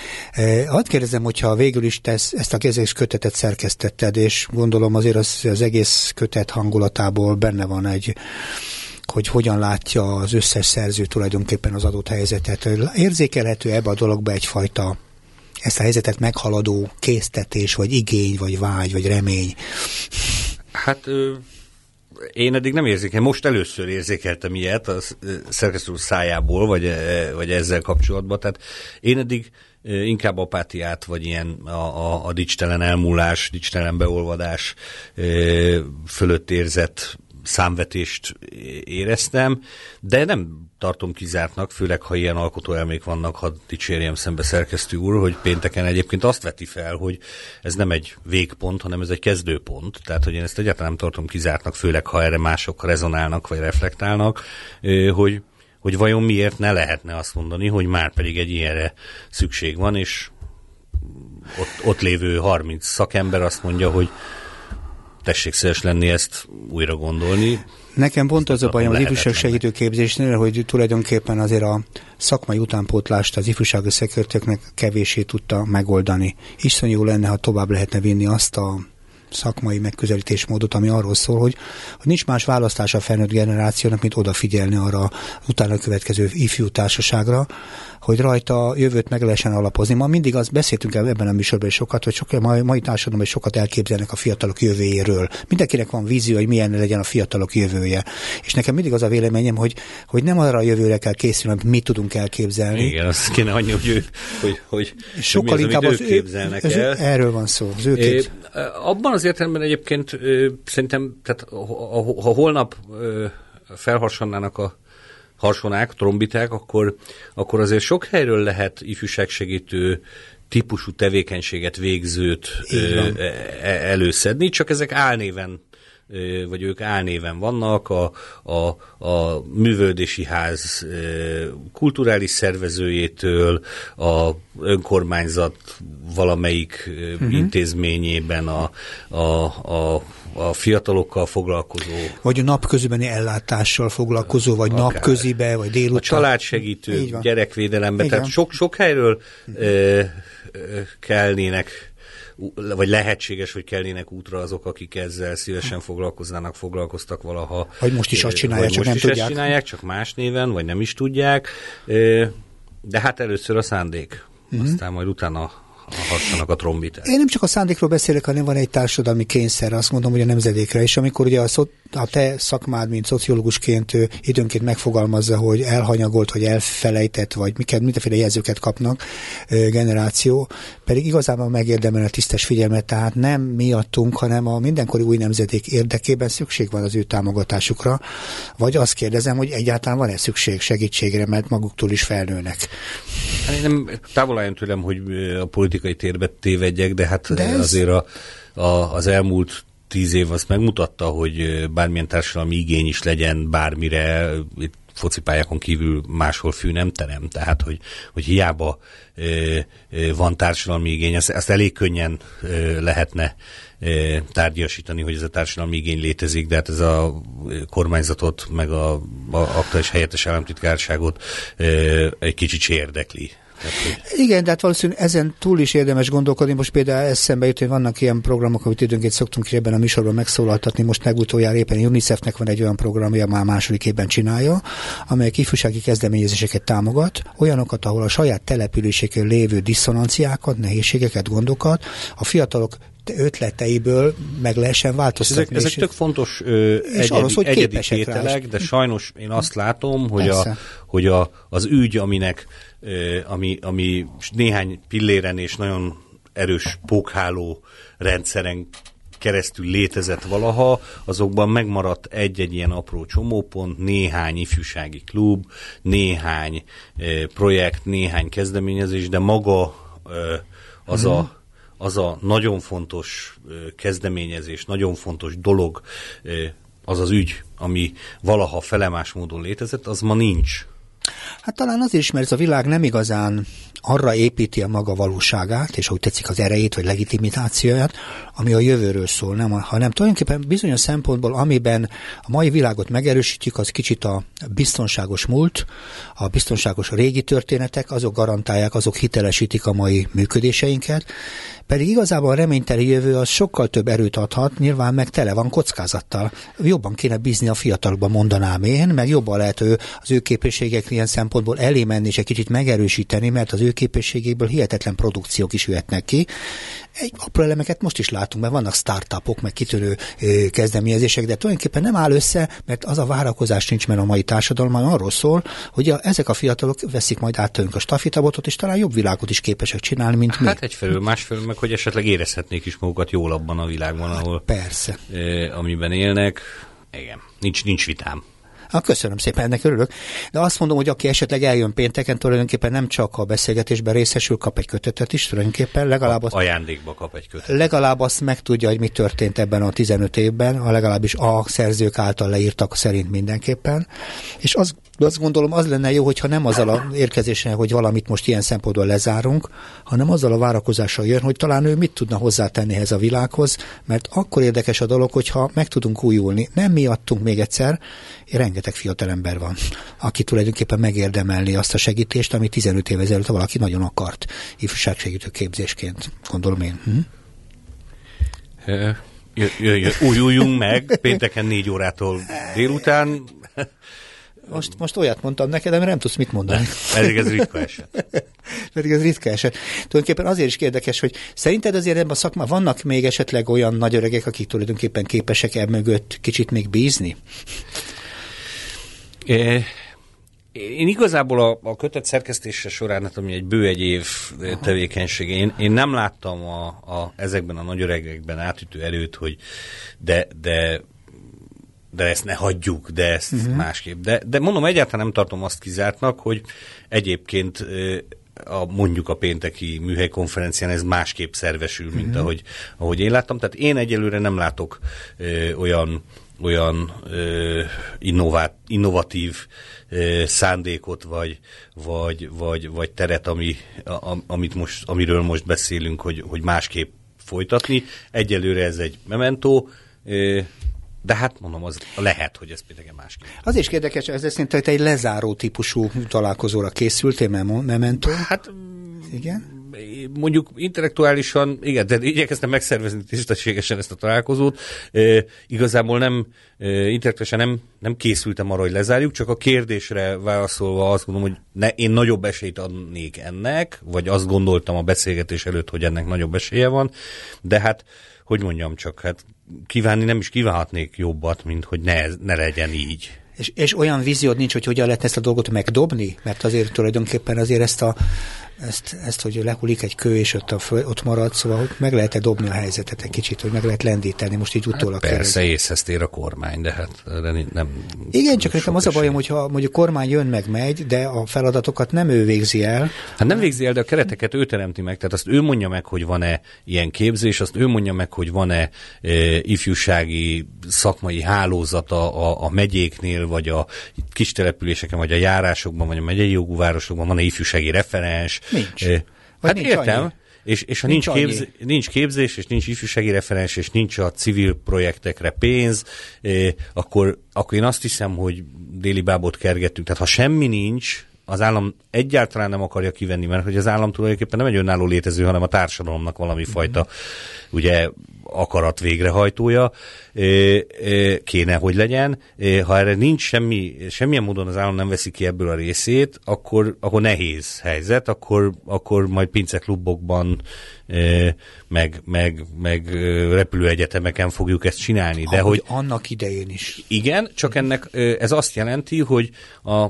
Hadd kérdezem, hogyha végül is tesz, ezt a kezés kötetet szerkesztetted, és gondolom azért az egész kötet hangulatából benne van egy, hogy hogyan látja az összes szerző tulajdonképpen az adott helyzetet. Érzékelhető ebbe a dologba egyfajta ezt a helyzetet meghaladó késztetés, vagy igény, vagy vágy, vagy remény? Hát én eddig nem érzékeltem. Most először érzékeltem ilyet a szerkesztő szájából, vagy ezzel kapcsolatban. Tehát én eddig inkább apátiát, vagy ilyen a dicstelen elmúlás, dicstelen beolvadás fölött érzett számvetést éreztem, de nem tartom kizártnak, főleg, ha ilyen alkotóelmék vannak, ha dicsérjem szembe szerkesztő úr, hogy pénteken egyébként azt veti fel, hogy ez nem egy végpont, hanem ez egy kezdőpont. Tehát, hogy én ezt egyáltalán nem tartom kizártnak, főleg, ha erre mások rezonálnak, vagy reflektálnak, hogy hogy vajon miért ne lehetne azt mondani, hogy már pedig egy ilyenre szükség van, és ott lévő 30 szakember azt mondja, hogy tessék szíves lenni ezt újra gondolni. Nekem pont az a bajom az ifjúság segítőképzésnél, hogy tulajdonképpen azért a szakmai utánpótlást az ifjúsági szekörtöknek kevéssé tudta megoldani. Iszonyú jó lenne, ha tovább lehetne vinni azt a szakmai megközelítésmódot, ami arról szól, hogy nincs más választása a felnőtt generációnak, mint odafigyelni arra utána következő ifjú társaságra, hogy rajta jövőt meg lehessen alapozni. Ma mindig azt beszéltünk ebben a műsorban sokat, hogy mai társadalomban sokat elképzelnek a fiatalok jövőjéről. Mindenkinek van vízió, hogy milyen legyen a fiatalok jövője. És nekem mindig az a véleményem, hogy nem arra a jövőre kell készülni, amit mi tudunk elképzelni. Igen, azt kéne annyi, hogy sokkal inkább az ők képzelnek el. Erről van szó. Az ők abban az értelemben egyébként szerintem, tehát, ha holnap felharsannának a harsonák, trombiták, akkor azért sok helyről lehet ifjúságsegítő típusú tevékenységet végzőt előszedni, csak ezek álnéven, vagy ők álnéven vannak, a művődési ház kulturális szervezőjétől, a önkormányzat valamelyik intézményében a fiatalokkal foglalkozó. Vagy a napközbeni ellátással foglalkozó, vagy napközibe, vagy délután. A családsegítő, gyerekvédelembe, tehát sok helyről kellnének, vagy lehetséges, hogy kellnének útra azok, akik ezzel szívesen foglalkoznának, foglalkoztak valaha. Hogy most is azt csinálják, csak nem tudják. Most is csinálják, csak más néven, vagy nem is tudják. De hát először a szándék, aztán majd utána hassanak a trombiták. Én nem csak a szándékról beszélek, hanem van egy társadalmi kényszer, azt mondom, hogy a nemzedékre, és amikor ugye a te szakmád, mint szociológusként időnként megfogalmazza, hogy elhanyagolt, vagy elfelejtett, vagy mindenféle jelzőket kapnak generáció, pedig igazából megérdemel a tisztes figyelmet, tehát nem miattunk, hanem a mindenkori új nemzedék érdekében szükség van az ő támogatásukra, vagy azt kérdezem, hogy egyáltalán van-e szükség segítségre, mert maguktól is felnőnek. Én nem távol álljon tőlem, hogy a politikai térbe tévedjek, de hát azért az elmúlt 10 év azt megmutatta, hogy bármilyen társadalmi igény is legyen bármire, itt focipályákon kívül máshol fű nem terem. Tehát, hogy hiába van társadalmi igény, ezt elég könnyen lehetne tárgyasítani, hogy ez a társadalmi igény létezik, de hát ez a kormányzatot, meg a aktuális helyettes államtitkárságot egy kicsit se érdekli. Igen, de hát valószínűleg ezen túl is érdemes gondolkodni. Most például eszembe jut, hogy vannak ilyen programok, amit időnként szoktunk ebben a műsorban megszólaltatni. Most legutoljára éppen UNICEF-nek van egy olyan programja, már második évben csinálja, amely ifjúsági kezdeményezéseket támogat, olyanokat, ahol a saját településekön lévő diszonanciákat, nehézségeket, gondokat a fiatalok ötleteiből meg lehessen változtatni. Ezek tök fontos egyedi tételek, de sajnos én azt látom, hogy, az ügy, aminek ami néhány pilléren és nagyon erős pókháló rendszeren keresztül létezett valaha, azokban megmaradt egy-egy ilyen apró csomópont, néhány ifjúsági klub, néhány projekt, néhány kezdeményezés, de maga az a nagyon fontos kezdeményezés, nagyon fontos dolog, az az ügy, ami valaha felemás módon létezett, az ma nincs. Hát talán azért is, mert ez a világ nem igazán arra építi a maga valóságát, és ahogy tetszik az erejét, vagy legitimitációját, ami a jövőről szól, hanem tulajdonképpen bizonyos szempontból, amiben a mai világot megerősítjük, az kicsit a biztonságos múlt, a biztonságos régi történetek, azok garantálják, azok hitelesítik a mai működéseinket, pedig igazából a reményteli jövő az sokkal több erőt adhat, nyilván meg tele van kockázattal. Jobban kéne bízni a fiatalokban, mondanám én, meg jobban lehet az ő képességek ilyen szempontból elé menni és egy kicsit megerősíteni, mert az ő képességéből hihetetlen produkciók is jöhetnek ki. Egy apró elemeket most is látunk, mert vannak startupok, meg kitörő kezdeményezések, de tulajdonképpen nem áll össze, mert az a várakozás nincs, mert a mai társadalom arról szól, hogy ezek a fiatalok veszik majd át tőlünk a stafitabotot, és talán jobb világot is képesek csinálni, mint mi. Hát egyfelől, másfelől meg, hogy esetleg érezhetnék is magukat jól abban a világban, ahol, amiben élnek. Igen, nincs vitám. Na, köszönöm szépen, ennek örülök. De azt mondom, hogy aki esetleg eljön pénteken, tulajdonképpen nem csak a beszélgetésben részesül, kap egy kötetet is, tulajdonképpen legalább azt, ajándékba kap egy kötetet. Legalább azt megtudja, hogy mi történt ebben a 15 évben, a legalábbis a szerzők által leírtak szerint mindenképpen. És azt gondolom, az lenne jó, hogyha nem azzal a érkezésnél, hogy valamit most ilyen szempontból lezárunk, hanem azzal a várakozással jön, hogy talán ő mit tudna hozzátenni ehhez a világhoz, mert akkor érdekes a dolog, hogyha meg tudunk újulni. Nem miattunk még egyszer, rengeteg fiatal ember van, aki tulajdonképpen megérdemelni azt a segítést, amit 15 éve ezelőtt valaki nagyon akart, ifjúságsegítő képzésként, gondolom én. Újuljunk meg, pénteken 4 órától délután. Most olyat mondtam neked, amire nem tudsz mit mondani. Pedig ez ritka eset. Tulajdonképpen azért is érdekes, hogy szerinted azért ebben a szakmában vannak még esetleg olyan nagy öregek, akik tulajdonképpen képesek emögött kicsit még bízni? Én igazából a kötet szerkesztése során, hát ami egy bő egy év tevékenység, én nem láttam ezekben a nagy öregekben átütő erőt, hogy de ezt ne hagyjuk, de ezt másképp. De mondom, egyáltalán nem tartom azt kizártnak, hogy egyébként mondjuk a pénteki műhelykonferencián ez másképp szervesül, mint ahogy én láttam. Tehát én egyelőre nem látok olyan innovatív szándékot vagy teret, amiről most beszélünk, hogy másképp folytatni. Egyelőre ez egy mementó, de hát mondom, az lehet, hogy ez pénteken másképp. Az is érdekes, ez szinte egy lezáró típusú találkozóra készültél, mementó? Hát, igen. Mondjuk intellektuálisan, igen, de igyekeztem megszervezni tisztességesen ezt a találkozót. Igazából intellektuálisan nem készültem arra, hogy lezárjuk, csak a kérdésre válaszolva azt gondolom, hogy én nagyobb esélyt adnék ennek, vagy azt gondoltam a beszélgetés előtt, hogy ennek nagyobb esélye van, de hát, hogy mondjam csak, hát kívánni nem is kívánhatnék jobbat, mint hogy ne legyen így. És olyan víziód nincs, hogy hogyan lehet ezt a dolgot megdobni? Mert azért tulajdonképpen azért ezt hogy lehullik egy kő, és ott marad, szóval hogy meg lehet-e dobni a helyzetet egy kicsit, hogy meg lehet lendíteni, most így utólag. Hát persze észhez tér a kormány, de hát nem... Igen, csak nekem az a bajom, hogyha mondjuk a kormány jön meg megy, de a feladatokat nem ő végzi el. Hát nem végzi el, de a kereteket ő teremti meg, tehát azt ő mondja meg, hogy van-e ilyen képzés, azt ő mondja meg, hogy van-e ifjúsági szakmai hálózata a megyéknél, vagy a kis településeken, vagy a járásokban, vagy a megyei jogú városokban, van-e ifjúsági referens. Nincs. Hát nincs, értem, annyi. És ha nincs képzés, és nincs ifjúsági referens, és nincs a civil projektekre pénz, akkor én azt hiszem, hogy déli bábot kergettünk. Tehát ha semmi nincs, az állam egyáltalán nem akarja kivenni, mert hogy az állam tulajdonképpen nem egy önálló létező, hanem a társadalomnak valami fajta ugye akarat végrehajtója kéne, hogy legyen. Ha erre nincs semmilyen módon az állam nem veszi ki ebből a részét, akkor nehéz helyzet, akkor majd pinceklubokban meg repülőegyetemeken fogjuk ezt csinálni. De hogy annak idején is. Igen, csak ennek ez azt jelenti, hogy a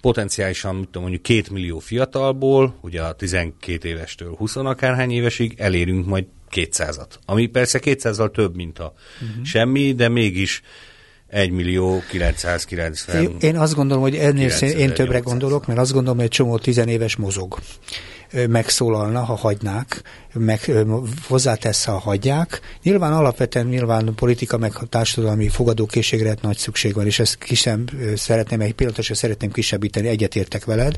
potenciálisan, mondjuk 2 millió fiatalból, ugye a 12 évestől 20 akárhány évesig elérünk majd 200-at. Ami persze 200-al több, mint a semmi, de mégis 1.990.000. Én azt gondolom, hogy ennél én többre gondolok, mert azt gondolom, hogy egy csomó 10 éves mozog. Megszólalna, ha hagynák, meg hozzátesz, ha hagyják. Nyilván alapvetően politika meg társadalmi fogadókészségre nagy szükség van, és ezt szeretném kisebbíteni, egyetértek veled,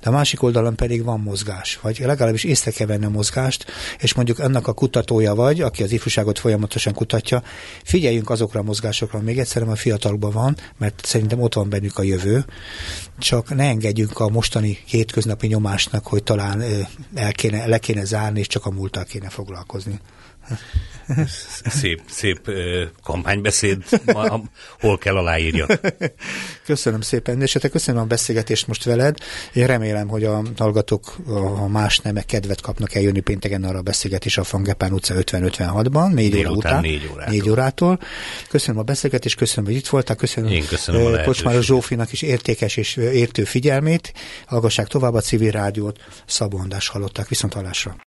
de a másik oldalon pedig van mozgás, vagy legalábbis észre kell venni a mozgást, és mondjuk annak a kutatója vagy, aki az ifjúságot folyamatosan kutatja, figyeljünk azokra a mozgásokra, még egyszer a fiatalokban van, mert szerintem ott van bennük a jövő, csak ne engedjünk a mostani hétköznapi nyomásnak, hogy talán le kéne zárni, és csak a múlttal kéne foglalkozni. Szép kampánybeszéd, hol kell aláírjak. Köszönöm szépen, és te köszönöm a beszélgetést most veled. Én remélem, hogy a hallgatók, ha más nem, kedvet kapnak eljönni pénteken arra a beszélgetés a Frangepán utca 50-56-ban, 4 óra után. 4 órától. Köszönöm a beszélgetést, köszönöm, hogy itt voltál, köszönöm Pocsmár Zsófinak is értékes és értő figyelmét. Hallgassák tovább a Civil Rádiót, Szabó András hallották. Viszonthallásra.